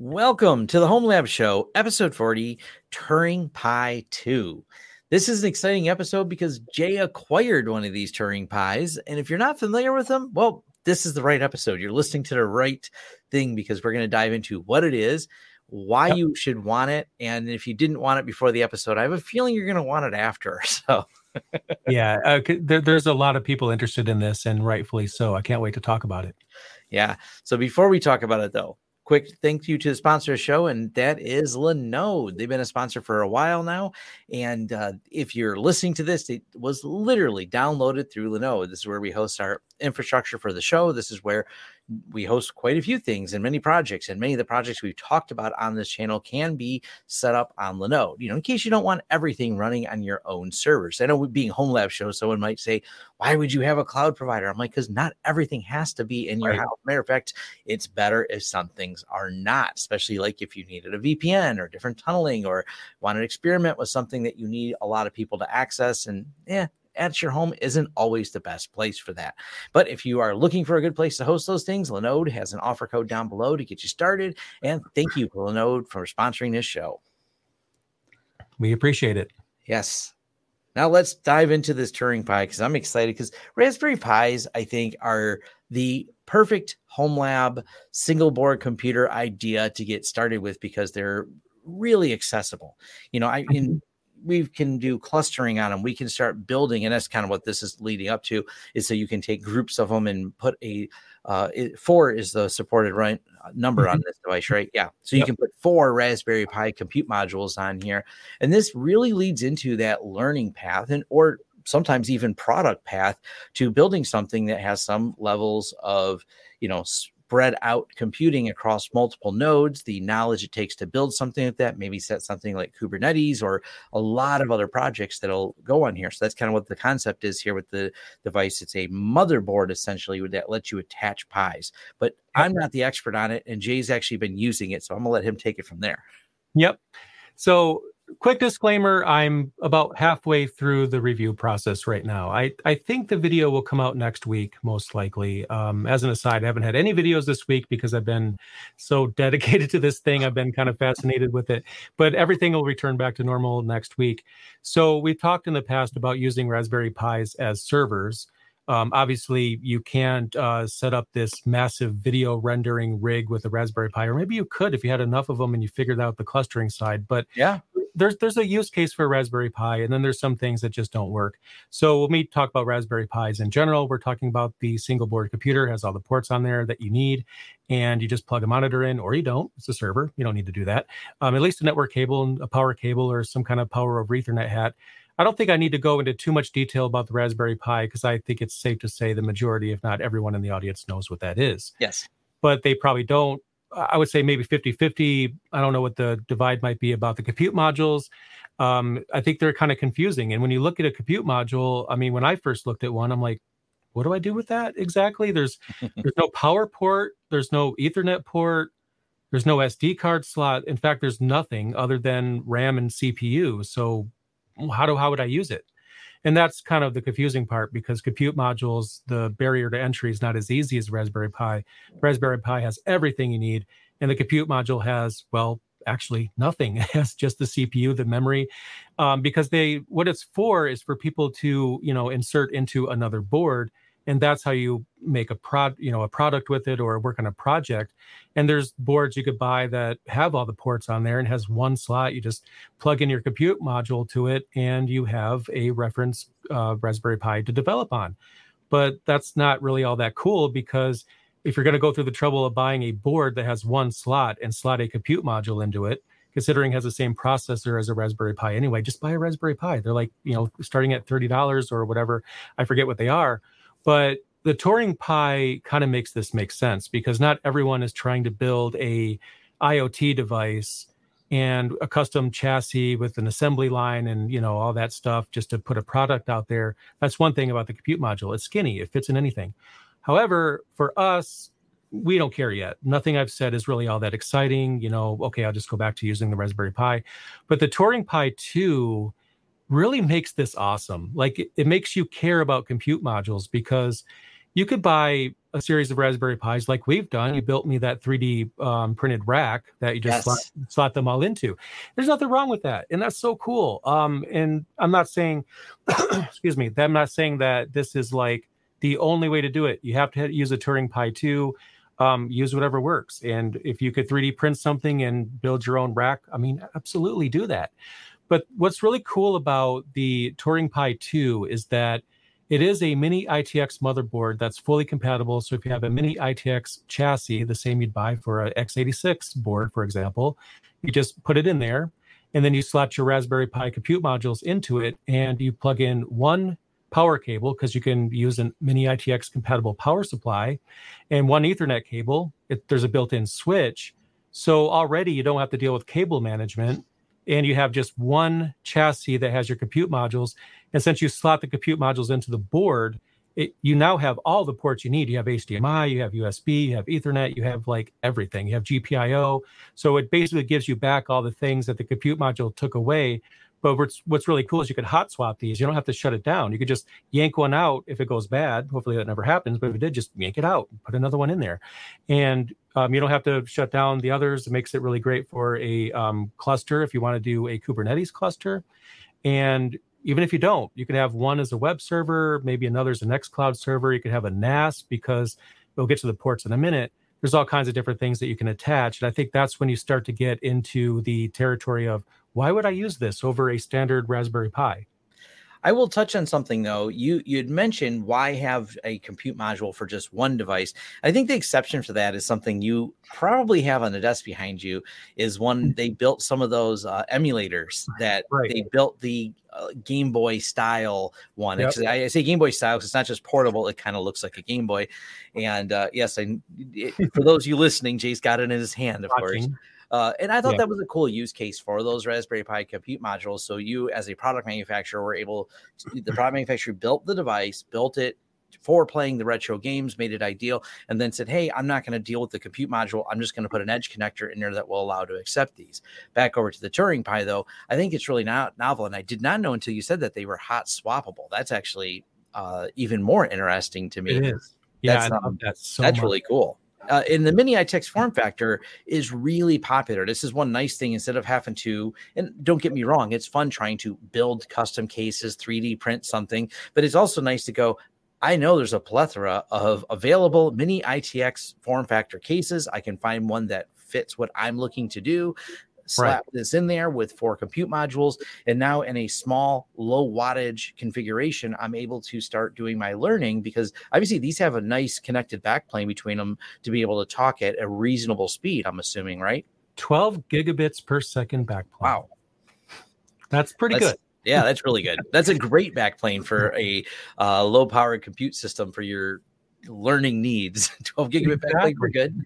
Welcome to the Home Lab Show, episode 40, Turing Pi 2. This is an exciting episode because Jay acquired one of these Turing Pis, and if you're not familiar with them, well, this is the right episode. You're listening to the right thing because we're going to dive into what it is, why you should want it, and if you didn't want it before the episode, I have a feeling you're going to want it after, so... There's a lot of people interested in this, and rightfully so. I can't wait to talk about it. Yeah, so before we talk about it, though, quick thank you to the sponsor of the show, and that is Linode. They've been a sponsor for a while now, and if you're listening to this, it was literally downloaded through Linode. This is where we host our infrastructure for the show. This is where we host quite a few things and many projects, and many of the projects we've talked about on this channel can be set up on Linode, you know, in case you don't want everything running on your own servers. I know being Home Lab Show, someone might say, why would you have a cloud provider? I'm like, because not everything has to be in your house. Matter of fact, it's better if some things are not, especially like if you needed a VPN or different tunneling or wanted to experiment with something that you need a lot of people to access. And at your home isn't always the best place for that. But if you are looking for a good place to host those things, Linode has an offer code down below to get you started. And thank you, Linode, for sponsoring this show. We appreciate it. Yes. Now let's dive into this Turing Pi because I'm excited because Raspberry Pis, I think, are the perfect home lab single board computer idea to get started with because they're really accessible. You know, we can do clustering on them. We can start building. And that's kind of what this is leading up to is so you can take groups of them and put a, 4 is the supported number on this device, right? Yeah. So you can put 4 Raspberry Pi compute modules on here. And this really leads into that learning path and, or sometimes even product path to building something that has some levels of, you know, spread out computing across multiple nodes, the knowledge it takes to build something like that, maybe set something like Kubernetes or a lot of other projects that'll go on here. So that's kind of what the concept is here with the device. It's a motherboard essentially that lets you attach Pis, but I'm not the expert on it. And Jay's actually been using it. So I'm gonna let him take it from there. Yep. So quick disclaimer, I'm about halfway through the review process right now. I think the video will come out next week, most likely. As an aside, I haven't had any videos this week because I've been so dedicated to this thing. I've been kind of fascinated with it, but everything will return back to normal next week. So we've talked in the past about using Raspberry Pis as servers. Obviously, you can't set up this massive video rendering rig with a Raspberry Pi, or maybe you could if you had enough of them and you figured out the clustering side. But there's a use case for Raspberry Pi, and then there's some things that just don't work. So when we talk about Raspberry Pis in general, we're talking about the single board computer, has all the ports on there that you need, and you just plug a monitor in, or you don't. It's a server. You don't need to do that. At least a network cable and a power cable or some kind of power over Ethernet hat. I don't think I need to go into too much detail about the Raspberry Pi because I think it's safe to say the majority, if not everyone in the audience, knows what that is. Yes. But they probably don't. I would say maybe 50-50. I don't know what the divide might be about the compute modules. I think they're kind of confusing. And when you look at a compute module, I mean, when I first looked at one, I'm like, what do I do with that exactly? There's no power port. There's no Ethernet port. There's no SD card slot. In fact, there's nothing other than RAM and CPU. So how would I use it? And that's kind of the confusing part because compute modules, the barrier to entry is not as easy as Raspberry Pi. Raspberry Pi has everything you need. And the compute module has, well, actually nothing. It has just the CPU, the memory, because what it's for is for people to, you know, insert into another board. And that's how you make a product with it or work on a project. And there's boards you could buy that have all the ports on there and has one slot. You just plug in your compute module to it and you have a reference Raspberry Pi to develop on. But that's not really all that cool because if you're going to go through the trouble of buying a board that has one slot and slot a compute module into it, considering it has the same processor as a Raspberry Pi anyway, just buy a Raspberry Pi. They're like, you know, starting at $30 or whatever. I forget what they are. But the Turing Pi kind of makes this make sense because not everyone is trying to build a IoT device and a custom chassis with an assembly line and, you know, all that stuff just to put a product out there. That's one thing about the compute module. It's skinny. It fits in anything. However, for us, we don't care yet. Nothing I've said is really all that exciting. You know, okay, I'll just go back to using the Raspberry Pi. But the Turing Pi 2 really makes this awesome. Like it makes you care about compute modules because you could buy a series of Raspberry Pis like we've done. You built me that 3D printed rack that you just slot them all into. There's nothing wrong with that. And that's so cool. And I'm not saying, excuse me, I'm not saying that this is like the only way to do it. You have to use a Turing Pi 2, use whatever works. And if you could 3D print something and build your own rack, I mean, absolutely do that. But what's really cool about the Turing Pi 2 is that it is a mini ITX motherboard that's fully compatible. So if you have a mini ITX chassis, the same you'd buy for an x86 board, for example, you just put it in there, and then you slot your Raspberry Pi compute modules into it, and you plug in one power cable, because you can use a mini ITX compatible power supply, and one Ethernet cable. There's a built-in switch. So already you don't have to deal with cable management. And you have just one chassis that has your compute modules. And since you slot the compute modules into the board, you now have all the ports you need. You have HDMI, you have USB, you have Ethernet, you have like everything. You have GPIO. So it basically gives you back all the things that the compute module took away. But what's really cool is you could hot swap these. You don't have to shut it down. You could just yank one out if it goes bad. Hopefully that never happens. But if it did, just yank it out and put another one in there. And you don't have to shut down the others. It makes it really great for a cluster if you want to do a Kubernetes cluster. And even if you don't, you can have one as a web server, maybe another as a Nextcloud server. You could have a NAS, because we'll get to the ports in a minute. There's all kinds of different things that you can attach. And I think that's when you start to get into the territory of, why would I use this over a standard Raspberry Pi? I will touch on something, though. You'd mentioned, why have a compute module for just one device? I think the exception for that is something you probably have on the desk behind you, is one, they built some of those emulators that they built the Game Boy style one. Yep. I say Game Boy style because it's not just portable. It kind of looks like a Game Boy. And for those of you listening, Jay's got it in his hand, of course. And I thought that was a cool use case for those Raspberry Pi compute modules. So you, as a product manufacturer, were able to, the product manufacturer built the device, built it for playing the retro games, made it ideal, and then said, hey, I'm not going to deal with the compute module. I'm just going to put an edge connector in there that will allow to accept these. Back over to the Turing Pi, though, I think it's really not novel. And I did not know until you said that they were hot swappable. That's actually even more interesting to me. It is. Yeah, that's really cool. And the mini ITX form factor is really popular. This is one nice thing, instead of having to, and don't get me wrong, it's fun trying to build custom cases, 3D print something, but it's also nice to go, I know there's a plethora of available mini ITX form factor cases. I can find one that fits what I'm looking to do. Slap this in there with four compute modules. And now in a small, low wattage configuration, I'm able to start doing my learning, because obviously these have a nice connected backplane between them to be able to talk at a reasonable speed, I'm assuming, right? 12 gigabits per second backplane. Wow. That's pretty good. Yeah, that's really good. That's a great backplane for a low-powered compute system for your learning needs. 12 gigabit backplane, we're good.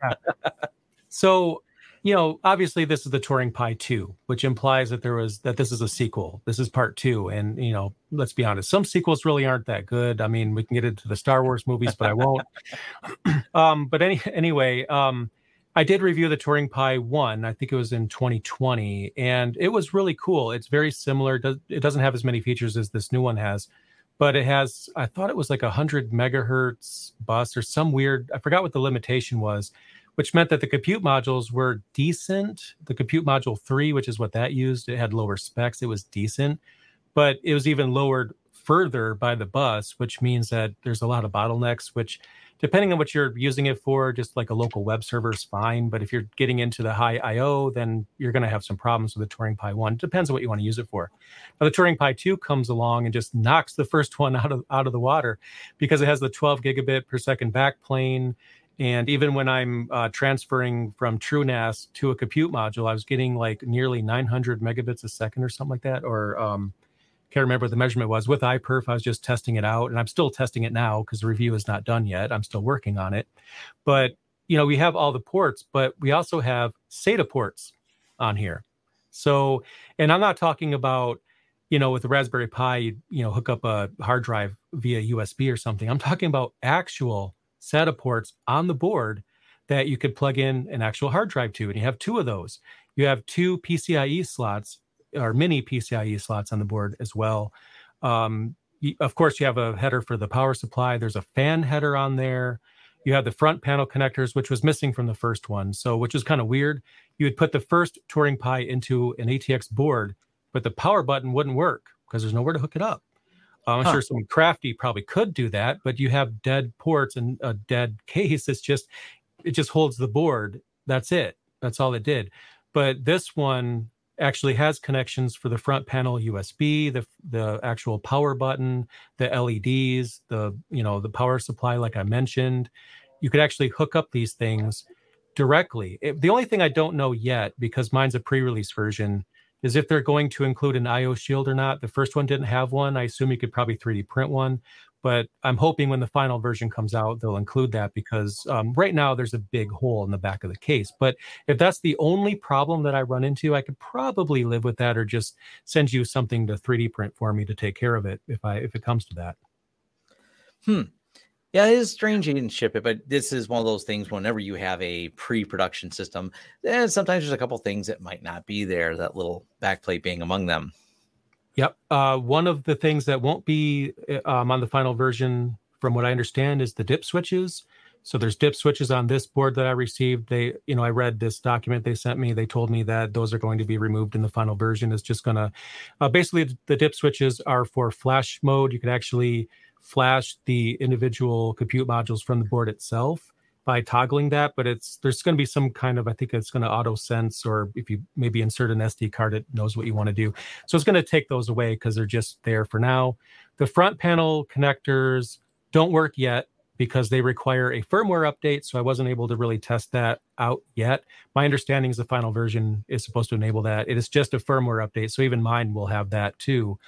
So... you know, obviously, this is the Turing Pi 2, which implies that this is a sequel. This is part two. And, you know, let's be honest, some sequels really aren't that good. I mean, we can get into the Star Wars movies, but I won't. But anyway, I did review the Turing Pi 1. I think it was in 2020, and it was really cool. It's very similar. It doesn't have as many features as this new one has, but it has, I thought it was like 100 megahertz bus or some weird, I forgot what the limitation was, which meant that the compute modules were decent. The compute module 3, which is what that used, it had lower specs. It was decent, but it was even lowered further by the bus, which means that there's a lot of bottlenecks, which, depending on what you're using it for, just like a local web server is fine. But if you're getting into the high I.O., then you're going to have some problems with the Turing Pi 1. Depends on what you want to use it for. Now, the Turing Pi 2 comes along and just knocks the first one out of the water, because it has the 12 gigabit per second backplane. And even when I'm transferring from TrueNAS to a compute module, I was getting like nearly 900 megabits a second or something like that. Or can't remember what the measurement was. With iPerf, I was just testing it out. And I'm still testing it now because the review is not done yet. I'm still working on it. But, you know, we have all the ports, but we also have SATA ports on here. So, and I'm not talking about, you know, with the Raspberry Pi, you know, hook up a hard drive via USB or something. I'm talking about actual SATA ports on the board that you could plug in an actual hard drive to. And you have two of those. You have two PCIe slots, or mini PCIe slots on the board as well. Of course, you have a header for the power supply. There's a fan header on there. You have the front panel connectors, which was missing from the first one, so which is kind of weird. You would put the first Turing Pi into an ATX board, but the power button wouldn't work because there's nowhere to hook it up. I'm sure some crafty probably could do that, but you have dead ports and a dead case. It just holds the board. That's it. That's all it did. But this one actually has connections for the front panel USB, the actual power button, the LEDs, the power supply, like I mentioned. You could actually hook up these things directly. The only thing I don't know yet, because mine's a pre-release version, is if they're going to include an IO shield or not. The first one didn't have one. I assume you could probably 3D print one, but I'm hoping when the final version comes out, they'll include that, because right now there's a big hole in the back of the case. But if that's the only problem that I run into, I could probably live with that, or just send you something to 3D print for me to take care of it if it comes to that. Yeah, it is strange you didn't ship it, but this is one of those things whenever you have a pre-production system, and sometimes there's a couple things that might not be there, that little backplate being among them. Yep. One of the things that won't be on the final version, from what I understand, is the DIP switches. So there's DIP switches on this board that I received. I read this document they sent me. They told me that those are going to be removed in the final version. It's just going to basically, the DIP switches are for flash mode. You can actually flash the individual compute modules from the board itself by toggling that, but there's going to be some kind of, I think it's going to auto sense, or if you maybe insert an SD card, it knows what you want to do. So it's going to take those away because they're just there for now. The front panel connectors don't work yet because they require a firmware update. So I wasn't able to really test that out yet. My understanding is the final version is supposed to enable that. It is just a firmware update. So even mine will have that too.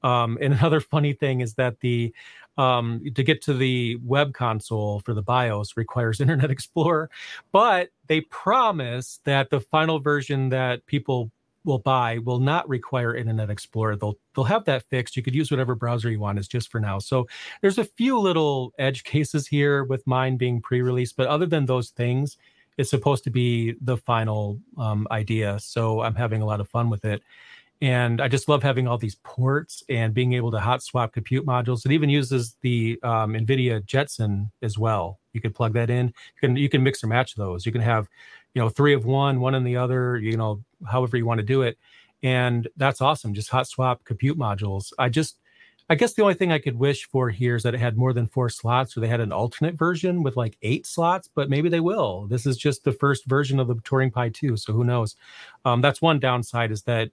And another funny thing is that the to get to the web console for the BIOS requires Internet Explorer, but they promise that the final version that people will buy will not require Internet Explorer. They'll have that fixed. You could use whatever browser you want. It's just for now. So there's a few little edge cases here with mine being pre-released, but other than those things, it's supposed to be the final idea. So I'm having a lot of fun with it. And I just love having all these ports and being able to hot swap compute modules. It even uses the NVIDIA Jetson as well. You could plug that in. You can mix or match those. You can have, three of one, one in the other, however you want to do it. And that's awesome. Just hot swap compute modules. I guess the only thing I could wish for here is that it had more than 4 slots, or they had an alternate version with like 8 slots, but maybe they will. This is just the first version of the Turing Pi 2. So who knows? That's one downside, is that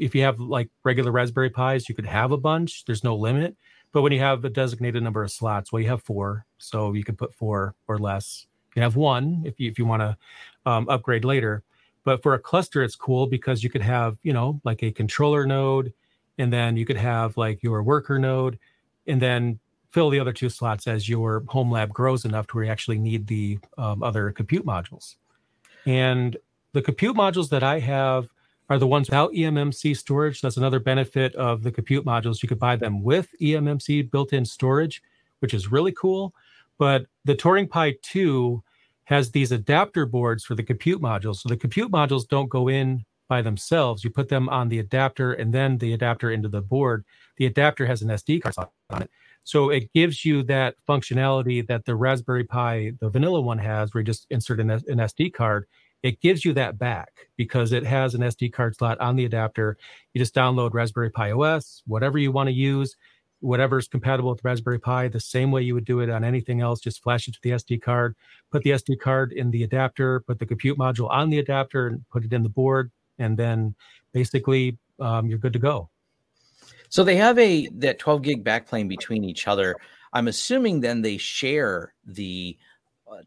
if you have like regular Raspberry Pis, you could have a bunch. There's no limit. But when you have a designated number of slots, well, you have 4. So you could put 4 or less. You can have 1 if you want to upgrade later. But for a cluster, it's cool because you could have, like a controller node, and then you could have like your worker node, and then fill the other 2 slots as your home lab grows enough to where you actually need the other compute modules. And the compute modules that I have are the ones without eMMC storage. That's another benefit of the compute modules. You could buy them with eMMC built-in storage, which is really cool. But the Turing Pi 2 has these adapter boards for the compute modules. So the compute modules don't go in by themselves. You put them on the adapter, and then the adapter into the board. The adapter has an SD card slot on it. So it gives you that functionality that the Raspberry Pi, the vanilla one, has, where you just insert an SD card. It gives you that back because it has an SD card slot on the adapter. You just download Raspberry Pi OS, whatever you want to use, whatever is compatible with Raspberry Pi, the same way you would do it on anything else. Just flash it to the SD card, put the SD card in the adapter, put the compute module on the adapter, and put it in the board. And then basically you're good to go. So they have that 12 gig backplane between each other. I'm assuming then they share the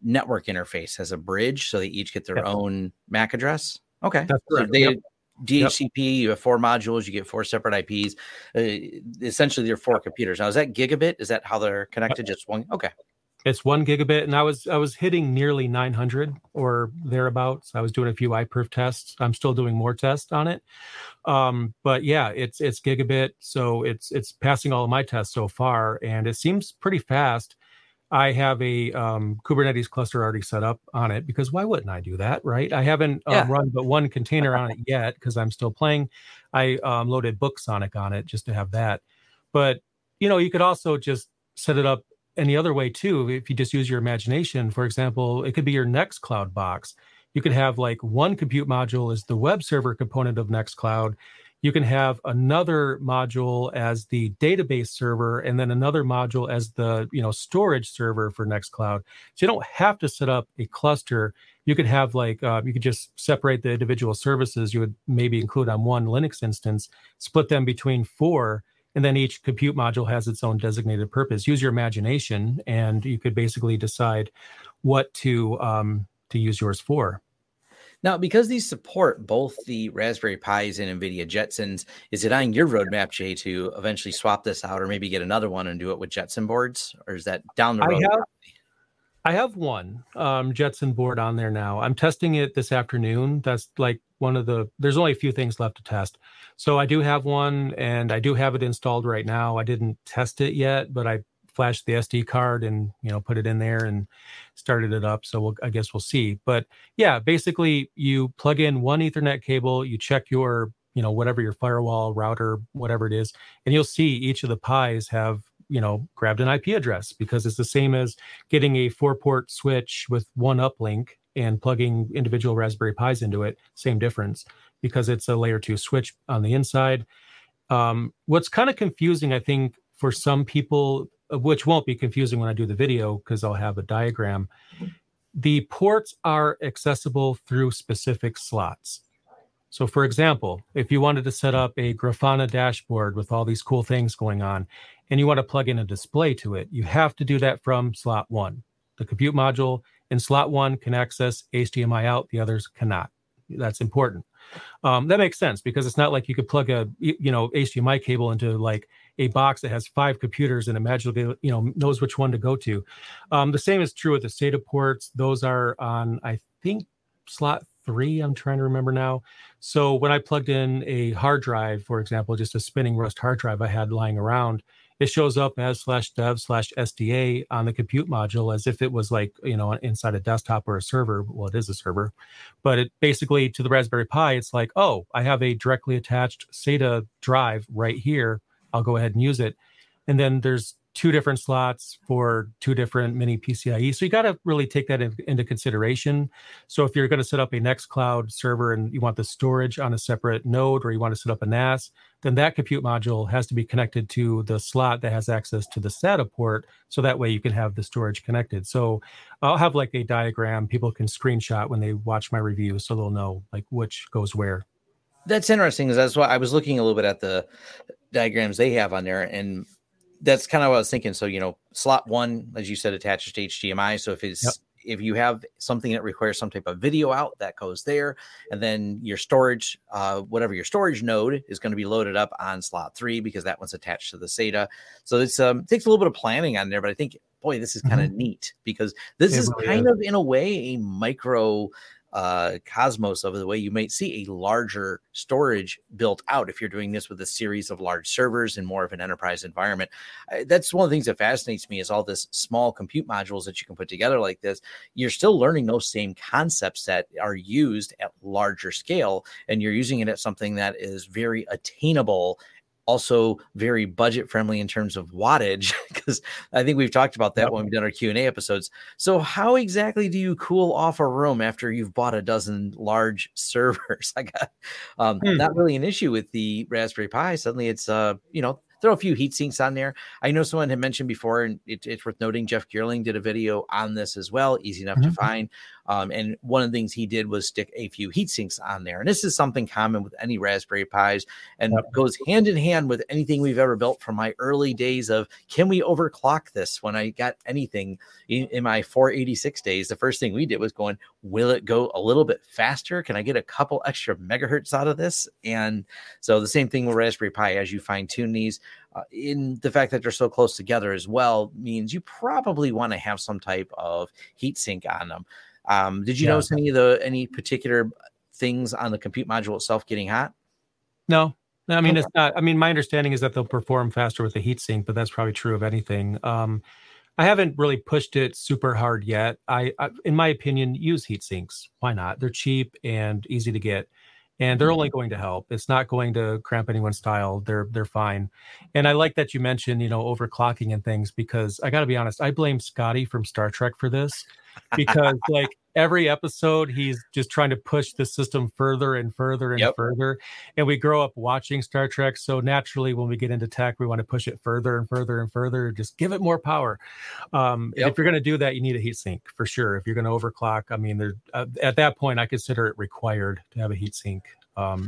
network interface as a bridge, so they each get their own MAC address. Okay, that's so they DHCP. You have 4 modules, you get 4 separate IPs. Essentially, they're 4 computers. Now, is that gigabit? Is that how they're connected? Just one? Okay, it's 1 gigabit, and I was hitting nearly 900 or thereabouts. I was doing a few iPerf tests. I'm still doing more tests on it, but yeah, it's gigabit, so it's passing all of my tests so far, and it seems pretty fast. I have a Kubernetes cluster already set up on it, because why wouldn't I do that, right? I haven't run but 1 container on it yet because I'm still playing. I loaded BookSonic on it just to have that. But, you could also just set it up And the other way too, if you just use your imagination, for example, it could be your Nextcloud box. You could have like one compute module is the web server component of Nextcloud. You can have another module as the database server, and then another module as the, you know, storage server for Nextcloud. So you don't have to set up a cluster. You could have like, you could just separate the individual services you would maybe include on one Linux instance, split them between four, and then each compute module has its own designated purpose. Use your imagination, and you could basically decide what to use yours for. Now, because these support both the Raspberry Pis and NVIDIA Jetsons, is it on your roadmap, Jay, to eventually swap this out or maybe get another one and do it with Jetson boards? Or is that down the road? I have one Jetson board on there now. I'm testing it this afternoon. That's like one of the, there's only a few things left to test. So I do have one and I do have it installed right now. I didn't test it yet, but I flashed the SD card and, you know, put it in there and started it up. So I guess we'll see. But yeah, basically you plug in one Ethernet cable, you check your, you know, whatever your firewall, router, whatever it is, and you'll see each of the Pis have, you know, grabbed an IP address, because it's the same as getting a 4-port switch with one uplink and plugging individual Raspberry Pis into it. Same difference, because it's a layer 2 switch on the inside. What's kind of confusing, I think, for some people, which won't be confusing when I do the video because I'll have a diagram. The ports are accessible through specific slots. So for example, if you wanted to set up a Grafana dashboard with all these cool things going on, and you want to plug in a display to it, you have to do that from slot 1. The compute module in slot 1 can access HDMI out, the others cannot. That's important. That makes sense, because it's not like you could plug a, you know, HDMI cable into like a box that has 5 computers and magically, you know, knows which one to go to. The same is true with the SATA ports. Those are on, I think, slot 3. I'm trying to remember now. So when I plugged in a hard drive, for example, just a spinning Rust hard drive I had lying around, it shows up as /dev/SDA on the compute module as if it was like, you know, inside a desktop or a server. Well, it is a server, but it basically to the Raspberry Pi, it's like, oh, I have a directly attached SATA drive right here. I'll go ahead and use it. And then there's 2 different slots for 2 different mini PCIe. So you got to really take that into consideration. So if you're going to set up a Nextcloud server and you want the storage on a separate node, or you want to set up a NAS, then that compute module has to be connected to the slot that has access to the SATA port. So that way you can have the storage connected. So I'll have like a diagram people can screenshot when they watch my review, so they'll know like which goes where. That's interesting, because that's why I was looking a little bit at the diagrams they have on there, and that's kind of what I was thinking. So, you know, slot 1, as you said, attaches to HDMI. So if you have something that requires some type of video out, that goes there. And then your storage, whatever your storage node is going to be loaded up on slot 3, because that one's attached to the SATA. So it's takes a little bit of planning on there, but I think, boy, this is kind of neat, because this is kind of, in a way, a micro cosmos of the way you might see a larger storage built out if you're doing this with a series of large servers and more of an enterprise environment. That's one of the things that fascinates me, is all this small compute modules that you can put together like this. You're still learning those same concepts that are used at larger scale, and you're using it at something that is very attainable, also very budget friendly in terms of wattage, because I think we've talked about that when we've done our Q&A episodes. So how exactly do you cool off a room after you've bought a dozen large servers? I got not really an issue with the Raspberry Pi. Suddenly it's, you know, throw a few heat sinks on there. I know someone had mentioned before, and it's worth noting, Jeff Geerling did a video on this as well, easy enough to find. And one of the things he did was stick a few heat sinks on there. And this is something common with any Raspberry Pis, and goes hand in hand with anything we've ever built from my early days of, can we overclock this? When I got anything in my 486 days, the first thing we did was going, will it go a little bit faster? Can I get a couple extra megahertz out of this? And so the same thing with Raspberry Pi, as you fine tune these, in the fact that they're so close together as well, means you probably want to have some type of heat sink on them. Did you notice any particular things on the compute module itself getting hot? No, I mean, it's not. I mean, my understanding is that they'll perform faster with a heat sink, but that's probably true of anything. I haven't really pushed it super hard yet. I in my opinion, use heat sinks. Why not? They're cheap and easy to get. and they're only going to help. It's not going to cramp anyone's style. They're fine. And I like that you mentioned, you know, overclocking and things, because I got to be honest, I blame Scotty from Star Trek for this, because like every episode, he's just trying to push the system further and further and further. And we grow up watching Star Trek. So naturally, when we get into tech, we want to push it further and further and further. Just give it more power. And if you're going to do that, you need a heat sink for sure. If you're going to overclock, I mean, at that point, I consider it required to have a heat sink.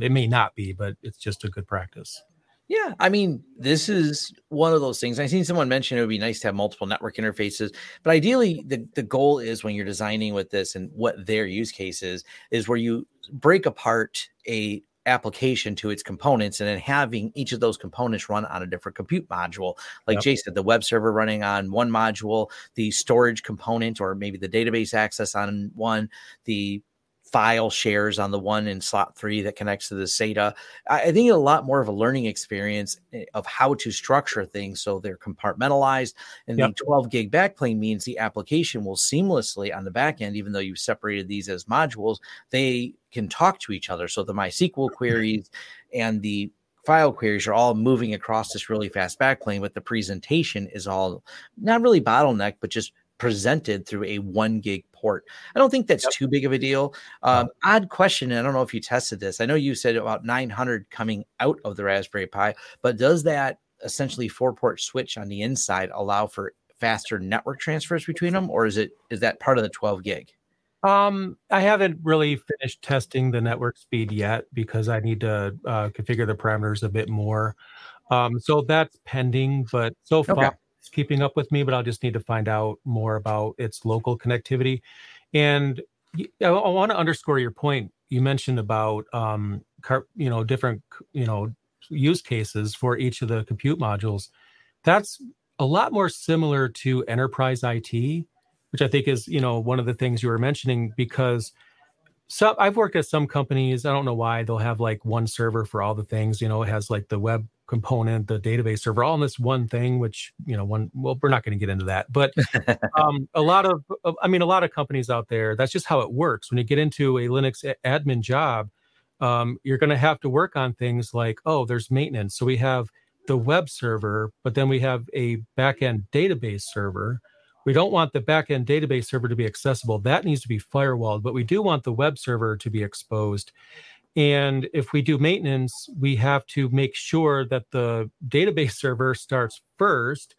It may not be, but it's just a good practice. Yeah, I mean, this is one of those things. I've seen someone mention it would be nice to have multiple network interfaces, but ideally the goal is when you're designing with this and what their use case is where you break apart a application to its components and then having each of those components run on a different compute module. Like Jay said, the web server running on one module, the storage component or maybe the database access on one, the file shares on the one in slot 3 that connects to the SATA. I think a lot more of a learning experience of how to structure things so they're compartmentalized. And the 12 gig backplane means the application will seamlessly on the back end, even though you've separated these as modules, they can talk to each other. So the MySQL queries and the file queries are all moving across this really fast backplane, but the presentation is all not really bottlenecked, but just presented through a 1 gig port. I don't think that's too big of a deal. Odd question. And I don't know if you tested this. I know you said about 900 coming out of the Raspberry Pi, but does that essentially 4-port switch on the inside allow for faster network transfers between them? Or is that part of the 12 gig? I haven't really finished testing the network speed yet because I need to configure the parameters a bit more. So that's pending, but so far, it's keeping up with me, but I'll just need to find out more about its local connectivity. And I want to underscore your point. You mentioned about, different, use cases for each of the compute modules. That's a lot more similar to enterprise IT, which I think is, one of the things you were mentioning, because I've worked at some companies. I don't know why they'll have like one server for all the things, it has like the web component, the database server, all in this one thing, which, we're not going to get into that, but a lot of companies out there, that's just how it works. When you get into a Linux admin job, you're going to have to work on things like, there's maintenance. So we have the web server, but then we have a backend database server. We don't want the backend database server to be accessible. That needs to be firewalled, but we do want the web server to be exposed. And if we do maintenance, we have to make sure that the database server starts first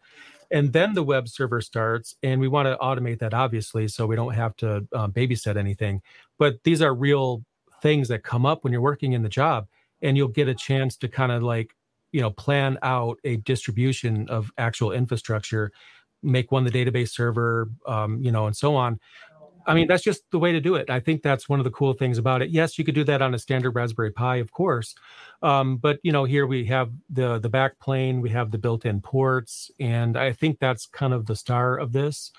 and then the web server starts. And we want to automate that, obviously, so we don't have to babysit anything. But these are real things that come up when you're working in the job, and you'll get a chance to kind of plan out a distribution of actual infrastructure, make one the database server, and so on. I mean, that's just the way to do it. I think that's one of the cool things about it. Yes, you could do that on a standard Raspberry Pi, of course. But, here we have the back plane, we have the built-in ports, and I think that's kind of the star of this,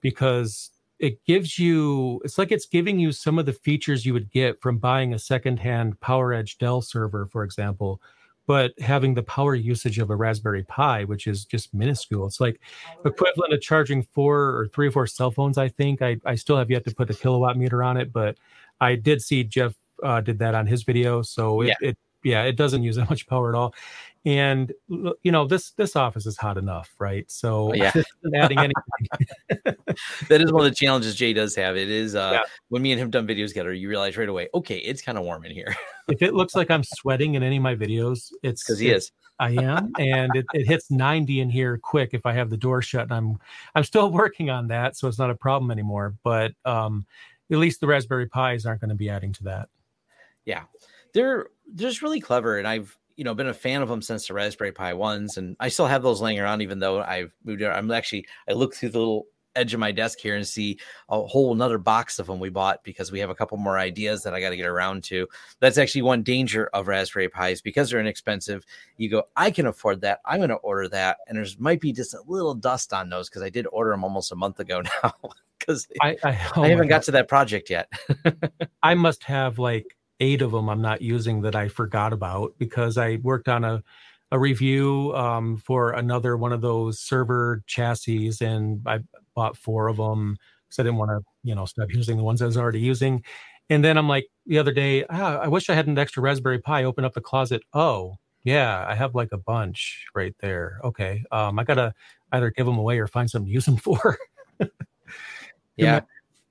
because it's giving you some of the features you would get from buying a secondhand PowerEdge Dell server, for example, but having the power usage of a Raspberry Pi, which is just minuscule. It's like equivalent of charging 4 or 3 or 4 cell phones, I think. I still have yet to put the kilowatt meter on it, but I did see Jeff did that on his video. So it doesn't use that much power at all. And, this office is hot enough, right? So adding anything. That is one of the challenges Jay does have. It is when me and him done videos together, you realize right away, okay, it's kind of warm in here. If it looks like I'm sweating in any of my videos, it's because he is. I am. And it hits 90 in here quick if I have the door shut. And I'm still working on that, so it's not a problem anymore. But at least the Raspberry Pis aren't going to be adding to that. Yeah, they're just really clever. And I've been a fan of them since the Raspberry Pi 1s, and I still have those laying around, even though I've moved around. I look through the little edge of my desk here and see a whole another box of them we bought because we have a couple more ideas that I got to get around to. That's actually one danger of Raspberry Pis, because they're inexpensive. You go, I can afford that. I'm going to order that. And there's might be just a little dust on those, because I did order them almost a month ago now, because I haven't got to that project yet. I must have 8 of them I'm not using that I forgot about, because I worked on a review for another one of those server chassis, and I bought 4 of them because I didn't want to stop using the ones I was already using. And then I'm like, the other day, I wish I had an extra Raspberry Pi. Open up the closet. Oh, yeah, I have like a bunch right there. Okay, I got to either give them away or find something to use them for. Yeah.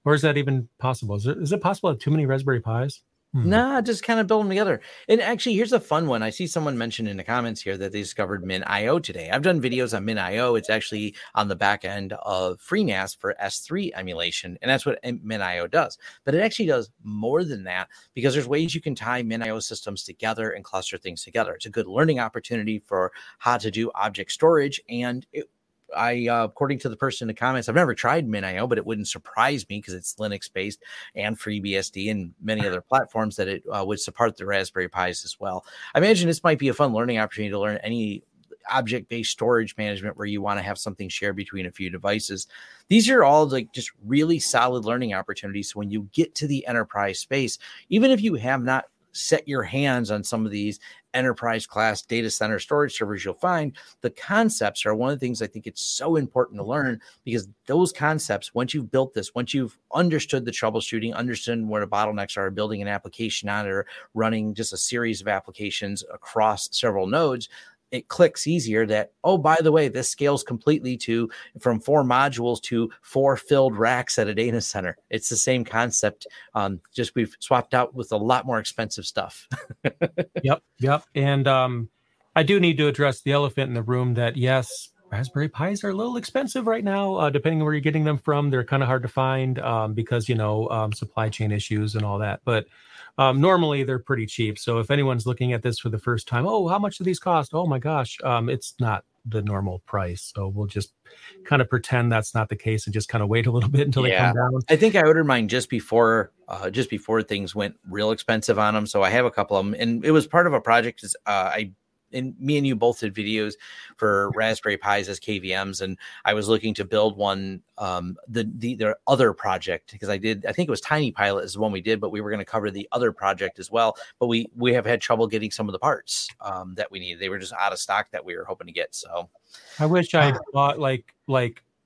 Or is that even possible? Is it possible to have too many Raspberry Pis? Nah, just kind of build them together. And actually, here's a fun one. I see someone mentioned in the comments here that they discovered MinIO today. I've done videos on MinIO. It's actually on the back end of FreeNAS for S3 emulation. And that's what MinIO does. But it actually does more than that, because there's ways you can tie MinIO systems together and cluster things together. It's a good learning opportunity for how to do object storage. And I according to the person in the comments, I've never tried MinIO, but it wouldn't surprise me because it's Linux-based and FreeBSD and many other platforms that it would support the Raspberry Pis as well. I imagine this might be a fun learning opportunity to learn any object-based storage management where you want to have something shared between a few devices. These are all like just really solid learning opportunities. So when you get to the enterprise space, even if you have not set your hands on some of these enterprise class data center storage servers, you'll find the concepts are one of the things I think it's so important to learn, because those concepts, once you've built this, once you've understood the troubleshooting, understood where the bottlenecks are, building an application on it or running just a series of applications across several nodes, it clicks easier that, oh, by the way, this scales completely to from 4 modules to 4 filled racks at a data center. It's the same concept. Just we've swapped out with a lot more expensive stuff. Yep. And I do need to address the elephant in the room that, yes, Raspberry Pis are a little expensive right now, depending on where you're getting them from. They're kind of hard to find because, supply chain issues and all that. But normally they're pretty cheap. So if anyone's looking at this for the first time, oh, how much do these cost? Oh my gosh, it's not the normal price. So we'll just kind of pretend that's not the case and just kind of wait a little bit until they come down. I think I ordered mine just before things went real expensive on them. So I have a couple of them, and it was part of a project. Me and you both did videos for Raspberry Pis as KVMs, and I was looking to build one, the other project, because I think it was Tiny Pilot is the one we did, but we were going to cover the other project as well. But we have had trouble getting some of the parts that we needed. They were just out of stock that we were hoping to get. So I wish I bought like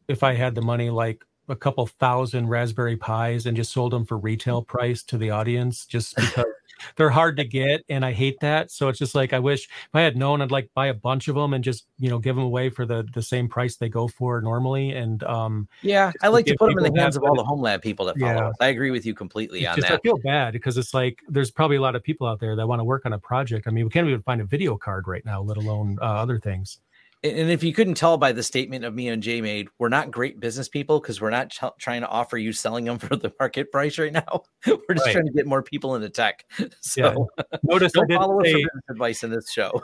if I had the money, like a couple thousand Raspberry Pis and just sold them for retail price to the audience, just because they're hard to get. And I hate that. So it's just like, I wish if I had known, I'd like buy a bunch of them and just, give them away for the same price they go for normally. And I like to put them in the hands of all the Homelab people that follow us. I agree with you completely on that. I feel bad because it's like, there's probably a lot of people out there that want to work on a project. I mean, we can't even find a video card right now, let alone other things. And if you couldn't tell by the statement of me and Jay made, we're not great business people because we're not trying to offer you selling them for the market price right now. We're just trying to get more people into tech. So notice don't follow us for business advice in this show.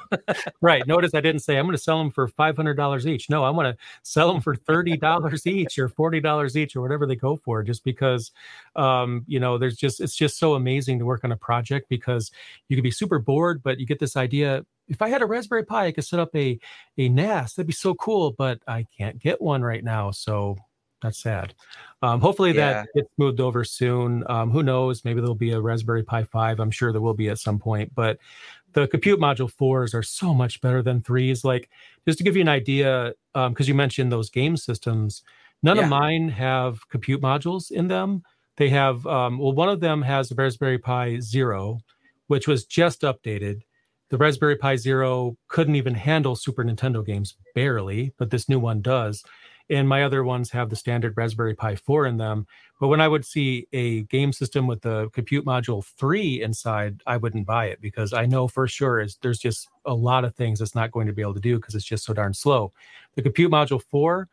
Right. Notice I didn't say I'm going to sell them for $500 each. No, I want to sell them for $30 each or $40 each or whatever they go for, just because, it's just so amazing to work on a project because you could be super bored, but you get this idea. If I had a Raspberry Pi, I could set up a NAS. That'd be so cool, but I can't get one right now. So that's sad. Hopefully that gets moved over soon. Who knows? Maybe there'll be a Raspberry Pi 5. I'm sure there will be at some point. But the compute module 4s are so much better than 3s. Like, just to give you an idea, because you mentioned those game systems, none of mine have compute modules in them. They have, one of them has a Raspberry Pi 0, which was just updated. The Raspberry Pi 0 couldn't even handle Super Nintendo games, barely, but this new one does. And my other ones have the standard Raspberry Pi 4 in them. But when I would see a game system with the compute module 3 inside, I wouldn't buy it because I know for sure there's just a lot of things it's not going to be able to do because it's just so darn slow. The compute module 4,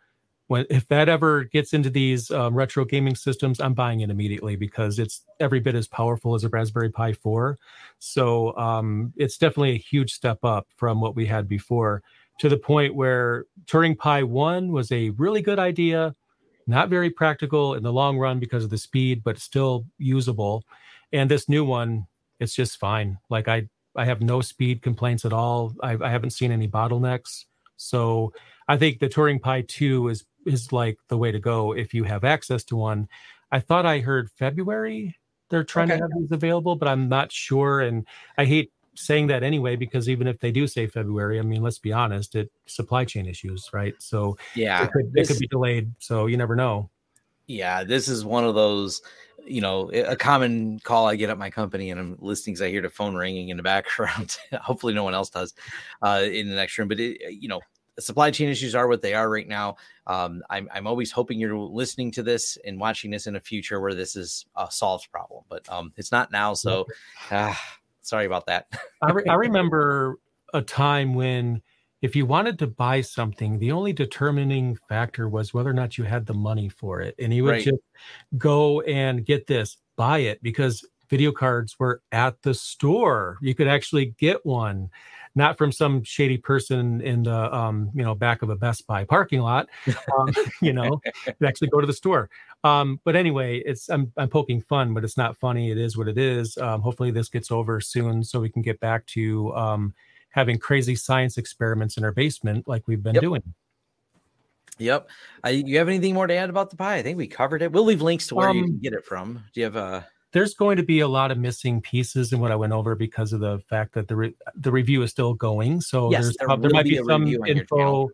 if that ever gets into these retro gaming systems, I'm buying it immediately because it's every bit as powerful as a Raspberry Pi 4. So it's definitely a huge step up from what we had before, to the point where Turing Pi 1 was a really good idea, not very practical in the long run because of the speed, but still usable. And this new one, it's just fine. Like I have no speed complaints at all. I haven't seen any bottlenecks. So I think the Turing Pi 2 is like the way to go if you have access to one. I thought I heard February they're trying to have these available, but I'm not sure. And I hate saying that anyway, because even if they do say February, I mean, let's be honest, supply chain issues, right? So it could be delayed. So you never know. Yeah, this is one of those you know, a common call I get at my company, and I'm listening because I hear the phone ringing in the background. Hopefully no one else does in the next room. But, you know, supply chain issues are what they are right now. I'm always hoping you're listening to this and watching this in a future where this is a solved problem. But it's not now. So sorry about that. I remember a time when if you wanted to buy something, the only determining factor was whether or not you had the money for it. And you would just go and get this, buy it, because video cards were at the store. You could actually get one, not from some shady person in the back of a Best Buy parking lot. You actually go to the store. But anyway, I'm poking fun, but it's not funny. It is what it is. Hopefully this gets over soon so we can get back to having crazy science experiments in our basement like we've been doing. Yep. You have anything more to add about the Pi? I think we covered it. We'll leave links to where you can get it from. Do you have a... There's going to be a lot of missing pieces in what I went over because of the fact that the review is still going. So yes, there might be some info.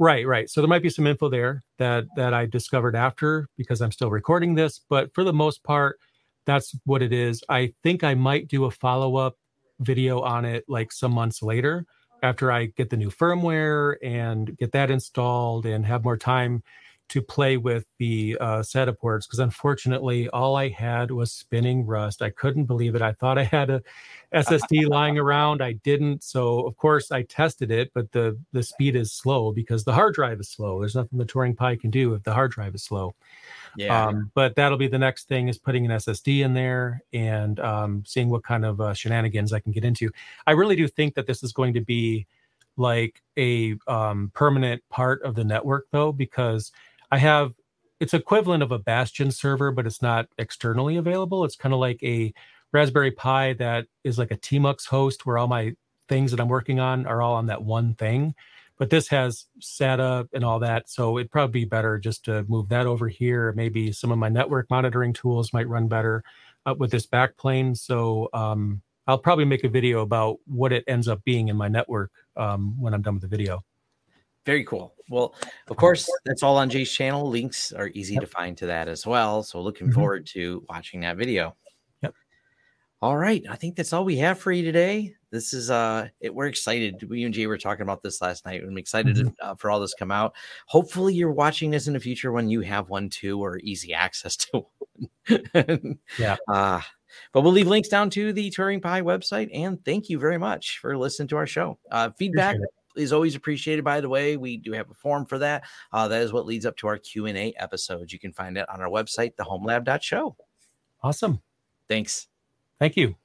Right. So there might be some info there that I discovered after because I'm still recording this. But for the most part, that's what it is. I think I might do a follow-up video on it like some months later after I get the new firmware and get that installed and have more time to play with the set of ports, because unfortunately all I had was spinning Rust. I couldn't believe it. I thought I had a SSD lying around. I didn't. So of course I tested it, but the speed is slow because the hard drive is slow. There's nothing the Turing Pi can do if the hard drive is slow. Yeah. But that'll be the next thing, is putting an SSD in there and seeing what kind of shenanigans I can get into. I really do think that this is going to be like a permanent part of the network though, because it's equivalent of a Bastion server, but it's not externally available. It's kind of like a Raspberry Pi that is like a Tmux host where all my things that I'm working on are all on that one thing. But this has SATA and all that. So it'd probably be better just to move that over here. Maybe some of my network monitoring tools might run better with this backplane. So I'll probably make a video about what it ends up being in my network when I'm done with the video. Very cool. Well, of course, that's all on Jay's channel. Links are easy to find to that as well. So looking forward to watching that video. Yep. All right. I think that's all we have for you today. This is, we're excited. We and Jay were talking about this last night. I'm excited for all this to come out. Hopefully you're watching this in the future when you have one too, or easy access to one. Yeah. But we'll leave links down to the Turing Pi website. And thank you very much for listening to our show. Feedback is always appreciated. By the way, we do have a form for that. That is what leads up to our Q&A episodes. You can find it on our website, thehomelab.show. Awesome. Thanks. Thank you.